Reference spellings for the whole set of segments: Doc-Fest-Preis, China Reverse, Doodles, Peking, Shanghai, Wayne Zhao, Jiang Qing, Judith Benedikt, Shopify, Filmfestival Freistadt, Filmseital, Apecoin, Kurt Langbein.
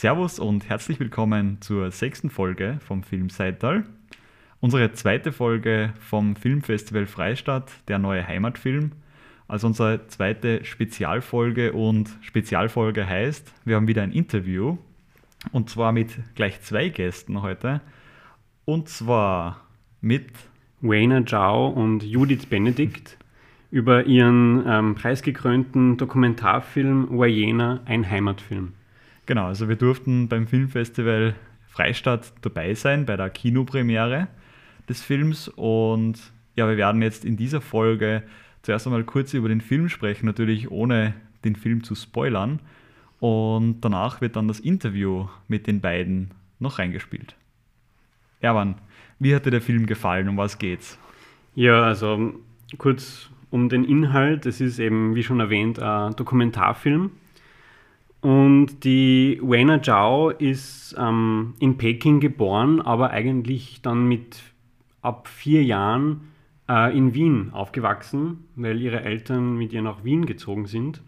Servus und herzlich willkommen zur 6. Folge vom Filmseital. Unsere 2. Folge vom Filmfestival Freistadt, der neue Heimatfilm. Also unsere 2. Spezialfolge, und Spezialfolge heißt, wir haben wieder ein Interview, und zwar mit gleich 2 Gästen heute. Und zwar mit Wayne Zhao und Judith Benedikt über ihren preisgekrönten Dokumentarfilm Wayne, ein Heimatfilm. Genau, also wir durften beim Filmfestival Freistadt dabei sein, bei der Kinopremiere des Films. Und ja, wir werden jetzt in dieser Folge zuerst einmal kurz über den Film sprechen, natürlich ohne den Film zu spoilern. Und danach wird dann das Interview mit den beiden noch reingespielt. Erwan, wie hat dir der Film gefallen? Um was geht's? Ja, also kurz um den Inhalt. Es ist eben, wie schon erwähnt, ein Dokumentarfilm. Und die Wayne Zhao ist in Peking geboren, aber eigentlich dann mit ab 4 Jahren in Wien aufgewachsen, weil ihre Eltern mit ihr nach Wien gezogen sind.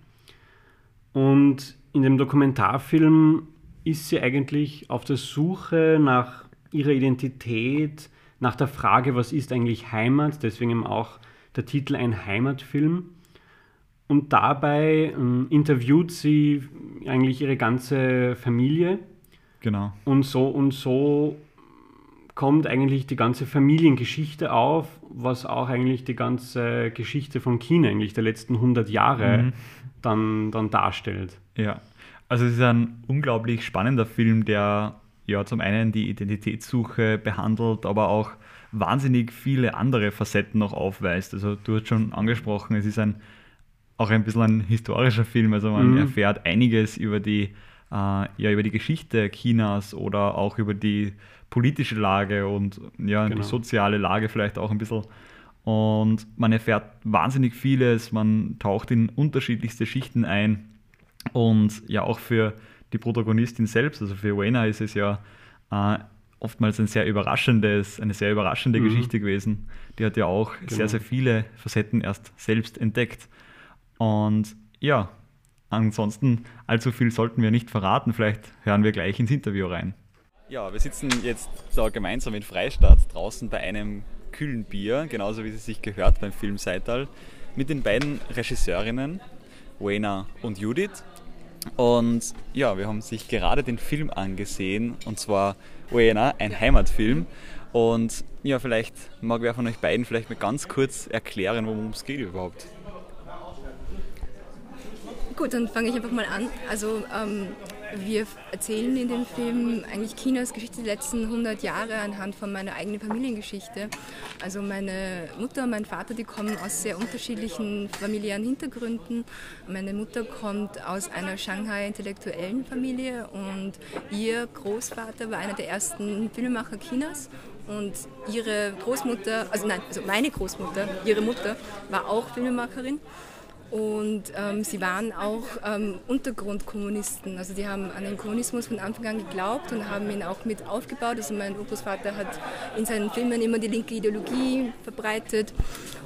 Und in dem Dokumentarfilm ist sie eigentlich auf der Suche nach ihrer Identität, nach der Frage, was ist eigentlich Heimat, deswegen auch der Titel Ein Heimatfilm. Und dabei interviewt sie eigentlich ihre ganze Familie. Genau. Und so kommt eigentlich die ganze Familiengeschichte auf, was auch eigentlich die ganze Geschichte von China, eigentlich der letzten 100 Jahre, dann darstellt. Ja, also es ist ein unglaublich spannender Film, der ja zum einen die Identitätssuche behandelt, aber auch wahnsinnig viele andere Facetten noch aufweist. Also du hast schon angesprochen, es ist auch ein bisschen ein historischer Film, also man erfährt einiges über über die Geschichte Chinas oder auch über die politische Lage und ja, genau, die soziale Lage vielleicht auch ein bisschen. Und man erfährt wahnsinnig vieles, man taucht in unterschiedlichste Schichten ein. Und ja, auch für die Protagonistin selbst, also für Wayne, ist es ja oftmals eine sehr überraschende Geschichte gewesen. Die hat ja auch sehr, sehr viele Facetten erst selbst entdeckt. Und ja, ansonsten allzu viel sollten wir nicht verraten. Vielleicht hören wir gleich ins Interview rein. Ja, wir sitzen jetzt da gemeinsam in Freistadt draußen bei einem kühlen Bier, genauso wie es sich gehört beim Film Seital, mit den beiden Regisseurinnen, Wayne und Judith. Und ja, wir haben sich gerade den Film angesehen, und zwar Wayne, ein Heimatfilm. Und ja, vielleicht mag wer von euch beiden vielleicht mal ganz kurz erklären, worum es geht überhaupt. Gut, dann fange ich einfach mal an. Also wir erzählen in dem Film eigentlich Chinas Geschichte die letzten 100 Jahre anhand von meiner eigenen Familiengeschichte. Also meine Mutter und mein Vater, die kommen aus sehr unterschiedlichen familiären Hintergründen. Meine Mutter kommt aus einer Shanghai-intellektuellen Familie und ihr Großvater war einer der ersten Filmemacher Chinas. Und meine Großmutter, ihre Mutter, war auch Filmemacherin. Und sie waren auch Untergrundkommunisten, also die haben an den Kommunismus von Anfang an geglaubt und haben ihn auch mit aufgebaut. Also mein Urgroßvater hat in seinen Filmen immer die linke Ideologie verbreitet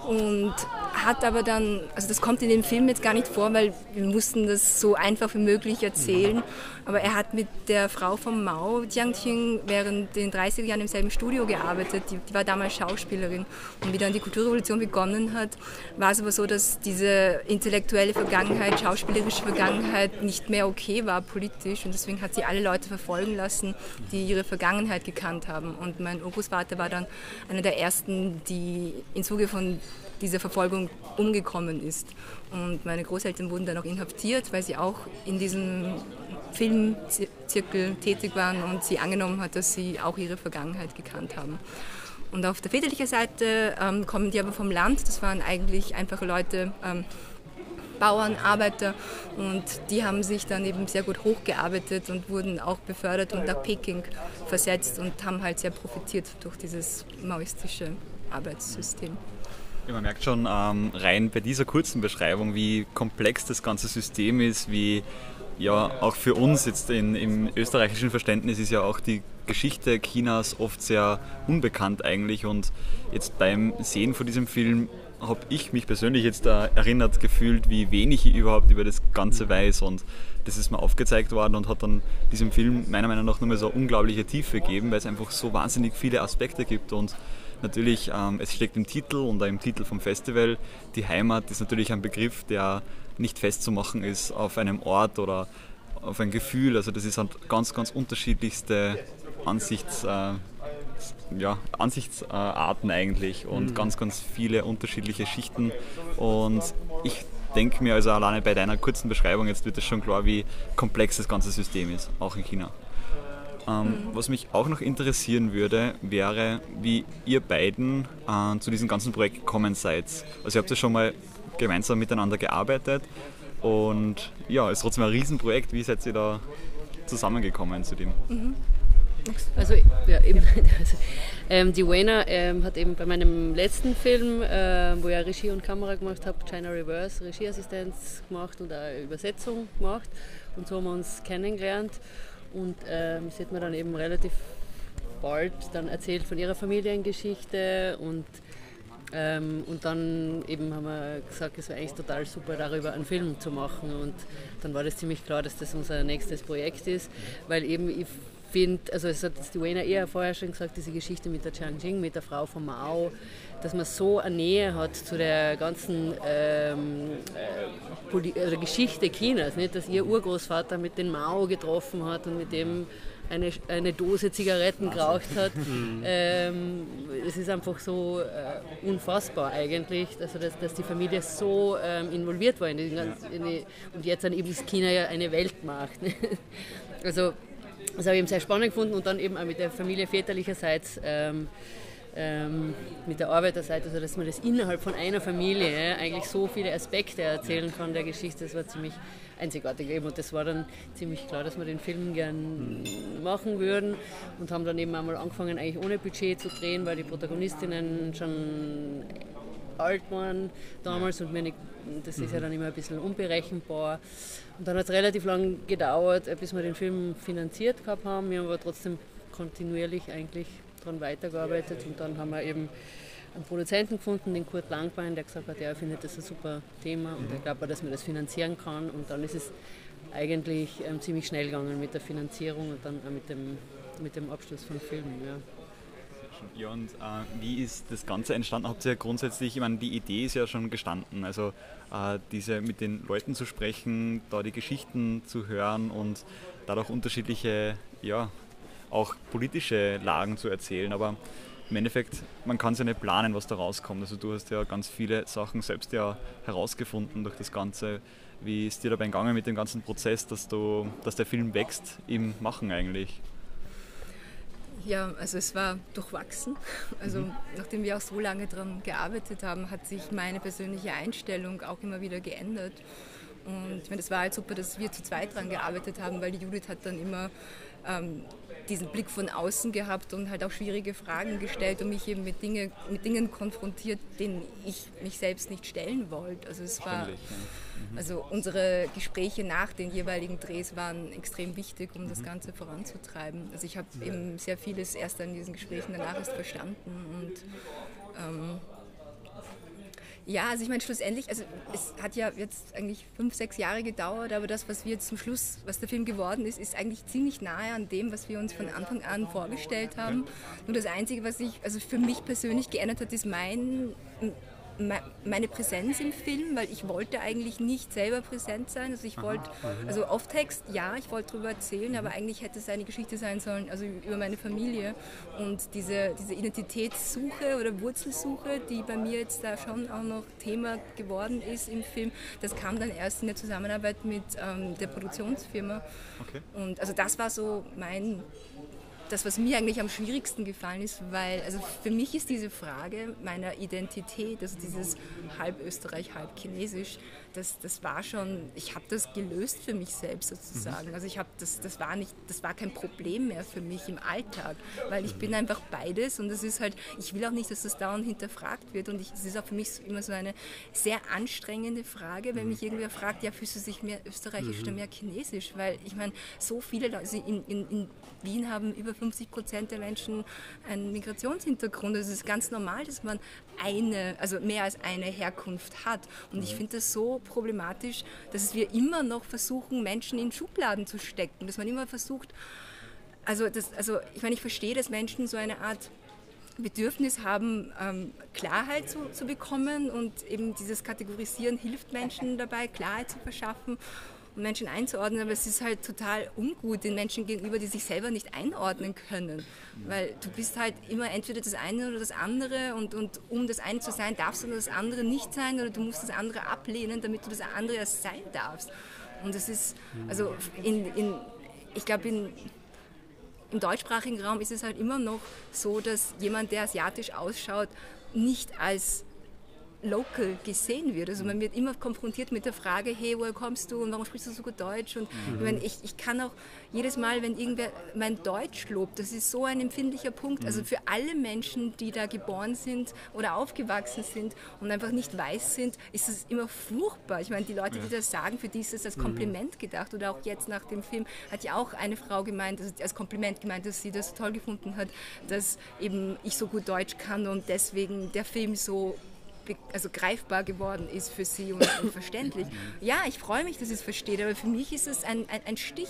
und hat aber dann, also das kommt in dem Film jetzt gar nicht vor, weil wir mussten das so einfach wie möglich erzählen, aber er hat mit der Frau von Mao, Jiang Qing, während den 30er Jahren im selben Studio gearbeitet, die war damals Schauspielerin, und wie dann die Kulturrevolution begonnen hat, war es aber so, dass diese intellektuelle Vergangenheit, schauspielerische Vergangenheit nicht mehr okay war politisch, und deswegen hat sie alle Leute verfolgen lassen, die ihre Vergangenheit gekannt haben, und mein Urgroßvater war dann einer der ersten, die im Zuge von dieser Verfolgung umgekommen ist, und meine Großeltern wurden dann auch inhaftiert, weil sie auch in diesem Filmzirkel tätig waren und sie angenommen hat, dass sie auch ihre Vergangenheit gekannt haben. Und auf der väterlichen Seite kommen die aber vom Land, das waren eigentlich einfache Leute, Bauern, Arbeiter, und die haben sich dann eben sehr gut hochgearbeitet und wurden auch befördert und nach Peking versetzt und haben halt sehr profitiert durch dieses maoistische Arbeitssystem. Ja, man merkt schon rein bei dieser kurzen Beschreibung, wie komplex das ganze System ist, wie ja auch für uns jetzt im österreichischen Verständnis ist ja auch die Geschichte Chinas oft sehr unbekannt eigentlich, und jetzt beim Sehen von diesem Film habe ich mich persönlich jetzt erinnert gefühlt, wie wenig ich überhaupt über das Ganze weiß, und das ist mir aufgezeigt worden und hat dann diesem Film meiner Meinung nach nochmal so eine unglaubliche Tiefe gegeben, weil es einfach so wahnsinnig viele Aspekte gibt. Und natürlich, es steckt im Titel und auch im Titel vom Festival. Die Heimat ist natürlich ein Begriff, der nicht festzumachen ist auf einem Ort oder auf ein Gefühl. Also das ist halt ganz, ganz unterschiedlichste Ansichtsarten eigentlich und ganz, ganz viele unterschiedliche Schichten. Und ich denke mir, also alleine bei deiner kurzen Beschreibung jetzt wird es schon klar, wie komplex das ganze System ist, auch in China. Was mich auch noch interessieren würde, wäre, wie ihr beiden zu diesem ganzen Projekt gekommen seid. Also ihr habt ja schon mal gemeinsam miteinander gearbeitet und ja, es ist trotzdem ein Riesenprojekt. Wie seid ihr da zusammengekommen zu dem? Also, ja, eben, die Wayne hat eben bei meinem letzten Film, wo ich ja Regie und Kamera gemacht habe, China Reverse, Regieassistenz gemacht und eine Übersetzung gemacht, und so haben wir uns kennengelernt, und sie hat mir dann eben relativ bald dann erzählt von ihrer Familiengeschichte, und dann eben haben wir gesagt, es wäre eigentlich total super, darüber einen Film zu machen, und dann war das ziemlich klar, dass das unser nächstes Projekt ist, weil eben ich finde, also es hat die Wayne eher vorher schon gesagt, diese Geschichte mit der Jiang Qing, mit der Frau von Mao, dass man so eine Nähe hat zu der ganzen Geschichte Chinas, nicht? Dass ihr Urgroßvater mit den Mao getroffen hat und mit dem eine Dose Zigaretten geraucht hat. Es ist einfach so unfassbar eigentlich, also dass die Familie so involviert war und jetzt dann eben China ja eine Welt macht. Ne? Also das habe ich eben sehr spannend gefunden, und dann eben auch mit der Familie väterlicherseits, mit der Arbeiterseite, also dass man das innerhalb von einer Familie eigentlich so viele Aspekte erzählen kann der Geschichte, das war ziemlich einzigartig eben, und das war dann ziemlich klar, dass wir den Film gern machen würden, und haben dann eben einmal angefangen eigentlich ohne Budget zu drehen, weil die Protagonistinnen schon alt waren damals und das ist ja dann immer ein bisschen unberechenbar. Und dann hat es relativ lang gedauert, bis wir den Film finanziert gehabt haben. Wir haben aber trotzdem kontinuierlich eigentlich daran weitergearbeitet, und dann haben wir eben einen Produzenten gefunden, den Kurt Langbein, der gesagt hat, ja, er findet das ein super Thema und er glaubt, dass man das finanzieren kann. Und dann ist es eigentlich ziemlich schnell gegangen mit der Finanzierung und dann auch mit dem Abschluss vom Film. Ja. Ja, und wie ist das Ganze entstanden? Habt ihr ja grundsätzlich, ich meine, die Idee ist ja schon gestanden, also mit den Leuten zu sprechen, da die Geschichten zu hören und dadurch unterschiedliche, ja, auch politische Lagen zu erzählen, aber im Endeffekt, man kann es ja nicht planen, was da rauskommt, also du hast ja ganz viele Sachen selbst ja herausgefunden durch das Ganze. Wie ist dir dabei gegangen mit dem ganzen Prozess, dass der Film wächst im Machen eigentlich? Ja, also es war durchwachsen. Also nachdem wir auch so lange daran gearbeitet haben, hat sich meine persönliche Einstellung auch immer wieder geändert. Und ich meine, es war halt super, dass wir zu zweit daran gearbeitet haben, weil die Judith hat dann immer diesen Blick von außen gehabt und halt auch schwierige Fragen gestellt und mich eben mit Dingen konfrontiert, denen ich mich selbst nicht stellen wollte. Also es war, also unsere Gespräche nach den jeweiligen Drehs waren extrem wichtig, um das Ganze voranzutreiben. Also ich habe eben sehr vieles erst an diesen Gesprächen danach erst verstanden, und ja, also ich meine schlussendlich, also es hat ja jetzt eigentlich 5, 6 Jahre gedauert, aber das, was wir jetzt zum Schluss, was der Film geworden ist, ist eigentlich ziemlich nahe an dem, was wir uns von Anfang an vorgestellt haben. Nur das Einzige, was sich also für mich persönlich geändert hat, ist meine Präsenz im Film, weil ich wollte eigentlich nicht selber präsent sein. Also ich wollte, also Off-Text, ja, ich wollte darüber erzählen, aber eigentlich hätte es eine Geschichte sein sollen, also über meine Familie. Und diese Identitätssuche oder Wurzelsuche, die bei mir jetzt da schon auch noch Thema geworden ist im Film, das kam dann erst in der Zusammenarbeit mit der Produktionsfirma. Okay. Und also das war so das, was mir eigentlich am schwierigsten gefallen ist, weil also für mich ist diese Frage meiner Identität, also dieses halb Österreich, halb Chinesisch, das war schon, ich habe das gelöst für mich selbst sozusagen. Also ich habe das war kein Problem mehr für mich im Alltag, weil ich bin einfach beides, und das ist halt, ich will auch nicht, dass das dauernd hinterfragt wird, und es ist auch für mich immer so eine sehr anstrengende Frage, wenn mich irgendwer fragt, ja, fühlst du dich mehr österreichisch oder mehr chinesisch, weil ich meine, so viele Leute in Wien haben über 50% der Menschen einen Migrationshintergrund. Es ist ganz normal, dass man mehr als eine Herkunft hat. Und ich finde das so problematisch, dass wir immer noch versuchen, Menschen in Schubladen zu stecken. Dass man immer versucht, ich verstehe, dass Menschen so eine Art Bedürfnis haben, Klarheit zu bekommen, und eben dieses Kategorisieren hilft Menschen dabei, Klarheit zu verschaffen und Menschen einzuordnen, aber es ist halt total ungut den Menschen gegenüber, die sich selber nicht einordnen können, weil du bist halt immer entweder das eine oder das andere, und um das eine zu sein, darfst du das andere nicht sein, oder du musst das andere ablehnen, damit du das andere erst sein darfst. Und das ist, im deutschsprachigen Raum ist es halt immer noch so, dass jemand, der asiatisch ausschaut, nicht als local gesehen wird. Also man wird immer konfrontiert mit der Frage, hey, woher kommst du und warum sprichst du so gut Deutsch? Und ich kann auch jedes Mal, wenn irgendwer mein Deutsch lobt, das ist so ein empfindlicher Punkt. Also für alle Menschen, die da geboren sind oder aufgewachsen sind und einfach nicht weiß sind, ist es immer furchtbar. Ich meine, die Leute, die das sagen, für die ist das als Kompliment gedacht. Oder auch jetzt nach dem Film hat ja auch eine Frau gemeint, also als Kompliment gemeint, dass sie das toll gefunden hat, dass eben ich so gut Deutsch kann und deswegen der Film so greifbar geworden ist für sie und verständlich. Ja, ich freue mich, dass sie es versteht, aber für mich ist es ein Stich.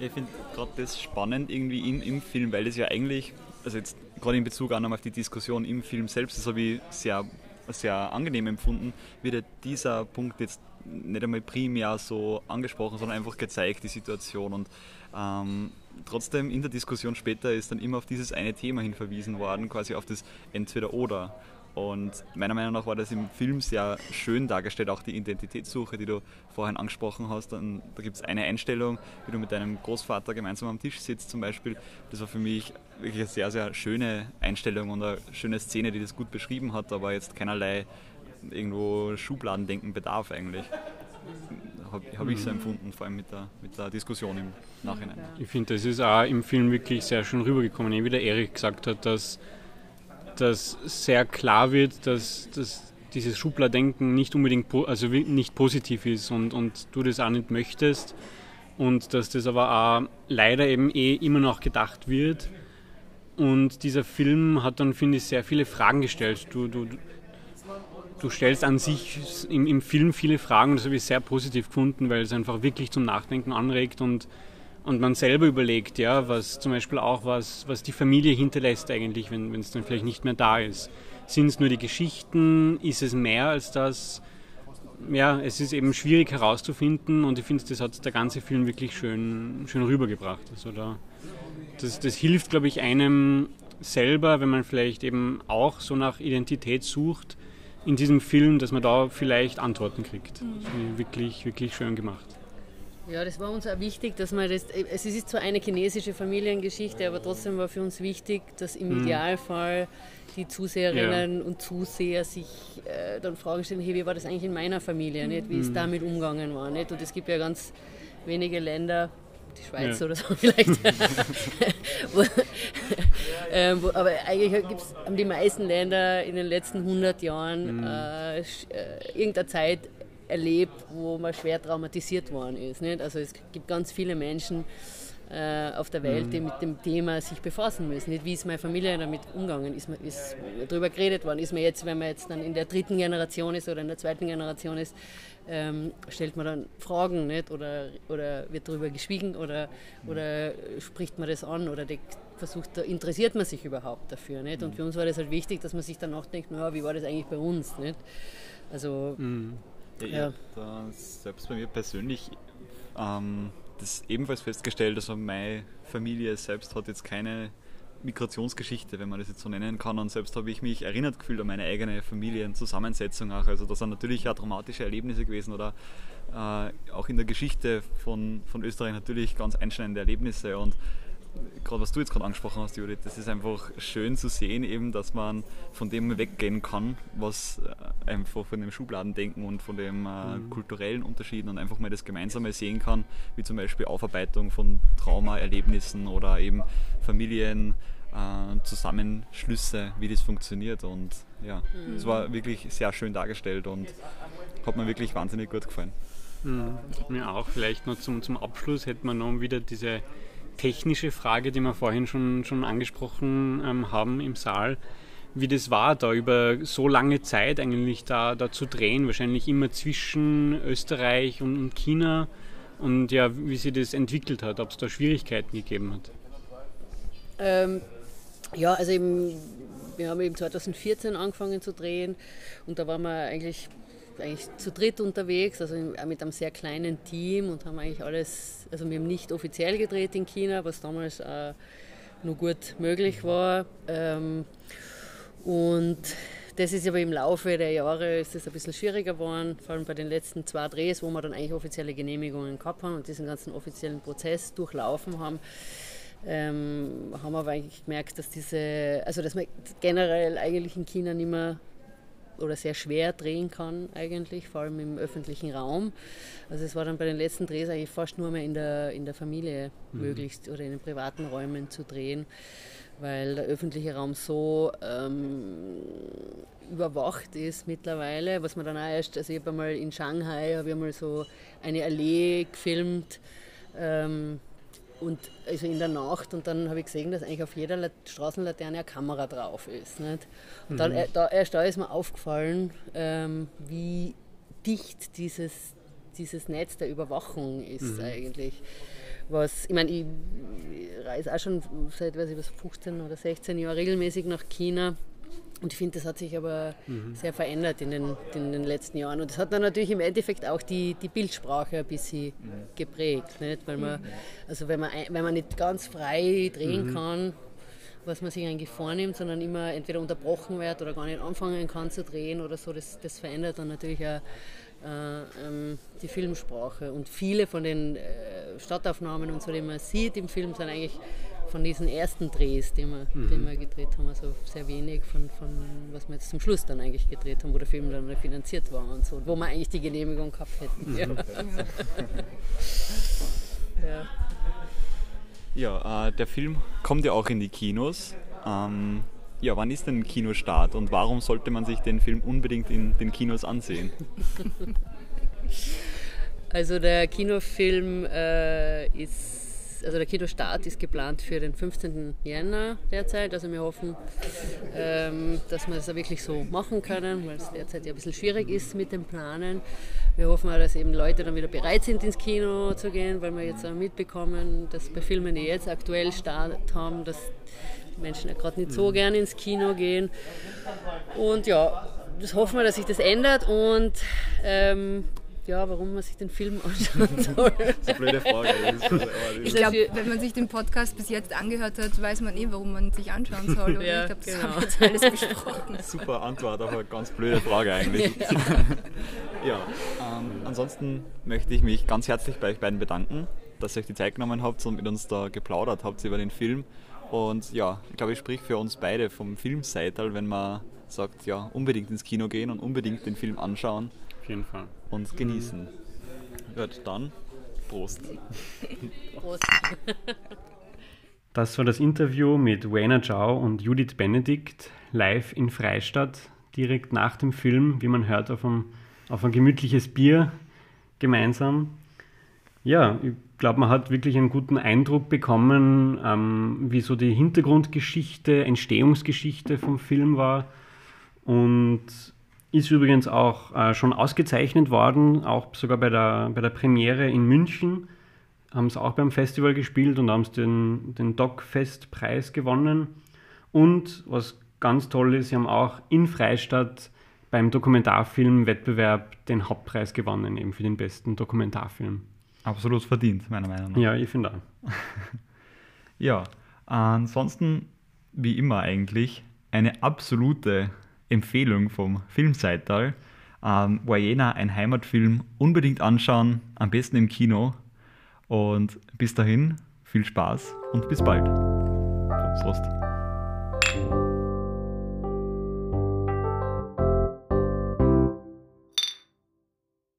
Ich finde gerade das spannend irgendwie im Film, weil das ja eigentlich, also jetzt gerade in Bezug auch nochmal auf die Diskussion im Film selbst, das habe ich sehr, sehr angenehm empfunden, wird ja dieser Punkt jetzt nicht einmal primär so angesprochen, sondern einfach gezeigt, die Situation. Und trotzdem in der Diskussion später ist dann immer auf dieses eine Thema hin verwiesen worden, quasi auf das Entweder-Oder. Und meiner Meinung nach war das im Film sehr schön dargestellt, auch die Identitätssuche, die du vorhin angesprochen hast. Und da gibt es eine Einstellung, wie du mit deinem Großvater gemeinsam am Tisch sitzt zum Beispiel. Das war für mich wirklich eine sehr, sehr schöne Einstellung und eine schöne Szene, die das gut beschrieben hat, aber jetzt keinerlei irgendwo Schubladendenken bedarf eigentlich. Habe ich so empfunden, vor allem mit der Diskussion im Nachhinein. Ich finde, das ist auch im Film wirklich sehr schön rübergekommen, wie der Erik gesagt hat, dass sehr klar wird, dass dieses Schubladenken nicht unbedingt nicht positiv ist und du das auch nicht möchtest, und dass das aber auch leider eben immer noch gedacht wird. Und dieser Film hat dann, finde ich, sehr viele Fragen gestellt. Du stellst an sich im Film viele Fragen, das habe ich sehr positiv gefunden, weil es einfach wirklich zum Nachdenken anregt und man selber überlegt, ja, was zum Beispiel auch, was die Familie hinterlässt eigentlich, wenn es dann vielleicht nicht mehr da ist. Sind es nur die Geschichten? Ist es mehr als das? Ja, es ist eben schwierig herauszufinden, und ich finde, das hat der ganze Film wirklich schön rübergebracht. Also das hilft, glaube ich, einem selber, wenn man vielleicht eben auch so nach Identität sucht, in diesem Film, dass man da vielleicht Antworten kriegt. Das ist wirklich, wirklich schön gemacht. Ja, das war uns auch wichtig, dass man das. Es ist zwar eine chinesische Familiengeschichte, aber trotzdem war für uns wichtig, dass im Idealfall die Zuseherinnen und Zuseher sich dann Fragen stellen: Hey, wie war das eigentlich in meiner Familie? Nicht? Wie ist damit umgegangen worden? Nicht? Und es gibt ja ganz wenige Länder, die Schweiz oder so vielleicht. Aber eigentlich gibt's, haben die meisten Länder in den letzten 100 Jahren irgendeine Zeit erlebt, wo man schwer traumatisiert worden ist. Nicht? Also es gibt ganz viele Menschen auf der Welt, die mit dem Thema sich befassen müssen. Nicht? Wie ist meine Familie damit umgegangen? Ist darüber geredet worden? Ist man jetzt, wenn man jetzt dann in der dritten Generation ist oder in der zweiten Generation ist, stellt man dann Fragen, nicht? Oder wird darüber geschwiegen oder spricht man das an oder interessiert man sich überhaupt dafür, nicht? Und für uns war das halt wichtig, dass man sich dann auch denkt, naja, wie war das eigentlich bei uns, nicht? Also, ja. Selbst bei mir persönlich das ebenfalls festgestellt, also meine Familie selbst hat jetzt keine Migrationsgeschichte, wenn man das jetzt so nennen kann, und selbst habe ich mich erinnert gefühlt an meine eigene Familienzusammensetzung auch. Also da sind natürlich auch traumatische Erlebnisse gewesen oder auch in der Geschichte von Österreich natürlich ganz einschneidende Erlebnisse, und gerade was du jetzt gerade angesprochen hast, Judith, das ist einfach schön zu sehen, eben, dass man von dem weggehen kann, was einfach von dem Schubladendenken und von dem kulturellen Unterschieden, und einfach mal das Gemeinsame sehen kann, wie zum Beispiel Aufarbeitung von Traumaerlebnissen oder eben Familienzusammenschlüsse, wie das funktioniert. Und ja, es war wirklich sehr schön dargestellt und hat mir wirklich wahnsinnig gut gefallen. Mir auch. Vielleicht noch zum Abschluss hätte man noch wieder diese technische Frage, die wir vorhin schon angesprochen haben im Saal, wie das war, da über so lange Zeit eigentlich da zu drehen, wahrscheinlich immer zwischen Österreich und China, und ja, wie sich das entwickelt hat, ob es da Schwierigkeiten gegeben hat. Ja, also wir haben eben 2014 angefangen zu drehen und da waren wir eigentlich zu dritt unterwegs, also mit einem sehr kleinen Team, und haben eigentlich alles, also wir haben nicht offiziell gedreht in China, was damals nur gut möglich war. Und das ist aber im Laufe der Jahre ist das ein bisschen schwieriger geworden, vor allem bei den letzten 2 Drehs, wo wir dann eigentlich offizielle Genehmigungen gehabt haben und diesen ganzen offiziellen Prozess durchlaufen haben. Haben wir aber eigentlich gemerkt, dass man generell eigentlich in China nicht mehr oder sehr schwer drehen kann eigentlich, vor allem im öffentlichen Raum. Also es war dann bei den letzten Drehs eigentlich fast nur mehr in der Familie möglichst oder in den privaten Räumen zu drehen, weil der öffentliche Raum so überwacht ist mittlerweile, was man dann auch erst, also ich habe einmal in Shanghai, so eine Allee gefilmt, und also in der Nacht, und dann habe ich gesehen, dass eigentlich auf jeder Straßenlaterne eine Kamera drauf ist. Nicht? Und dann, erst da ist mir aufgefallen, wie dicht dieses Netz der Überwachung ist eigentlich. Was, ich meine, ich reise auch schon seit 15 oder 16 Jahren regelmäßig nach China. Und ich finde, das hat sich aber sehr verändert in den letzten Jahren. Und das hat dann natürlich im Endeffekt auch die Bildsprache ein bisschen geprägt. Nicht? Weil man, also wenn man nicht ganz frei drehen kann, was man sich eigentlich vornimmt, sondern immer entweder unterbrochen wird oder gar nicht anfangen kann zu drehen oder so, das verändert dann natürlich auch die Filmsprache. Und viele von den Stadtaufnahmen und so, die man sieht im Film, sind eigentlich von diesen ersten Drehs, die wir gedreht haben, also sehr wenig von was wir jetzt zum Schluss dann eigentlich gedreht haben, wo der Film dann finanziert war und so, wo wir eigentlich die Genehmigung gehabt hätten. Der Film kommt ja auch in die Kinos. Wann ist denn ein Kinostart und warum sollte man sich den Film unbedingt in den Kinos ansehen? Also der Kinostart ist geplant für den 15. Jänner derzeit. Also wir hoffen, dass wir das auch wirklich so machen können, weil es derzeit ja ein bisschen schwierig ist mit dem Planen. Wir hoffen auch, dass eben Leute dann wieder bereit sind, ins Kino zu gehen, weil wir jetzt auch mitbekommen, dass bei Filmen, die jetzt aktuell Start haben, dass Menschen ja gerade nicht so gerne ins Kino gehen. Und ja, das hoffen wir, dass sich das ändert, und warum man sich den Film anschauen soll. Das ist eine blöde Frage. Ich glaube, wenn man sich den Podcast bis jetzt angehört hat, weiß man warum man sich anschauen soll. Und ja, ich glaube, das haben wir jetzt alles besprochen. Super Antwort auf eine ganz blöde Frage eigentlich. Ansonsten möchte ich mich ganz herzlich bei euch beiden bedanken, dass ihr euch die Zeit genommen habt und mit uns da geplaudert habt über den Film. Und ja, ich glaube, ich spreche für uns beide vom Filmseital, wenn man sagt, ja, unbedingt ins Kino gehen und unbedingt den Film anschauen. Auf jeden Fall. Und genießen. Gut, dann Prost. Prost. Das war das Interview mit Wayne Zhao und Judith Benedikt, live in Freistadt, direkt nach dem Film, wie man hört, auf ein gemütliches Bier gemeinsam. Ja, ich glaube, man hat wirklich einen guten Eindruck bekommen, wie so die Hintergrundgeschichte, Entstehungsgeschichte vom Film war, und ist übrigens auch schon ausgezeichnet worden, auch sogar bei der Premiere in München, haben es auch beim Festival gespielt und haben es den Doc-Fest-Preis gewonnen. Und was ganz toll ist, sie haben auch in Freistadt beim Dokumentarfilmwettbewerb den Hauptpreis gewonnen, eben für den besten Dokumentarfilm. Absolut verdient, meiner Meinung nach. Ja, ich finde auch. Ja, ansonsten, wie immer eigentlich, eine absolute Empfehlung vom Filmseital. Wayena, ein Heimatfilm, unbedingt anschauen, am besten im Kino. Und bis dahin, viel Spaß und bis bald. Prost.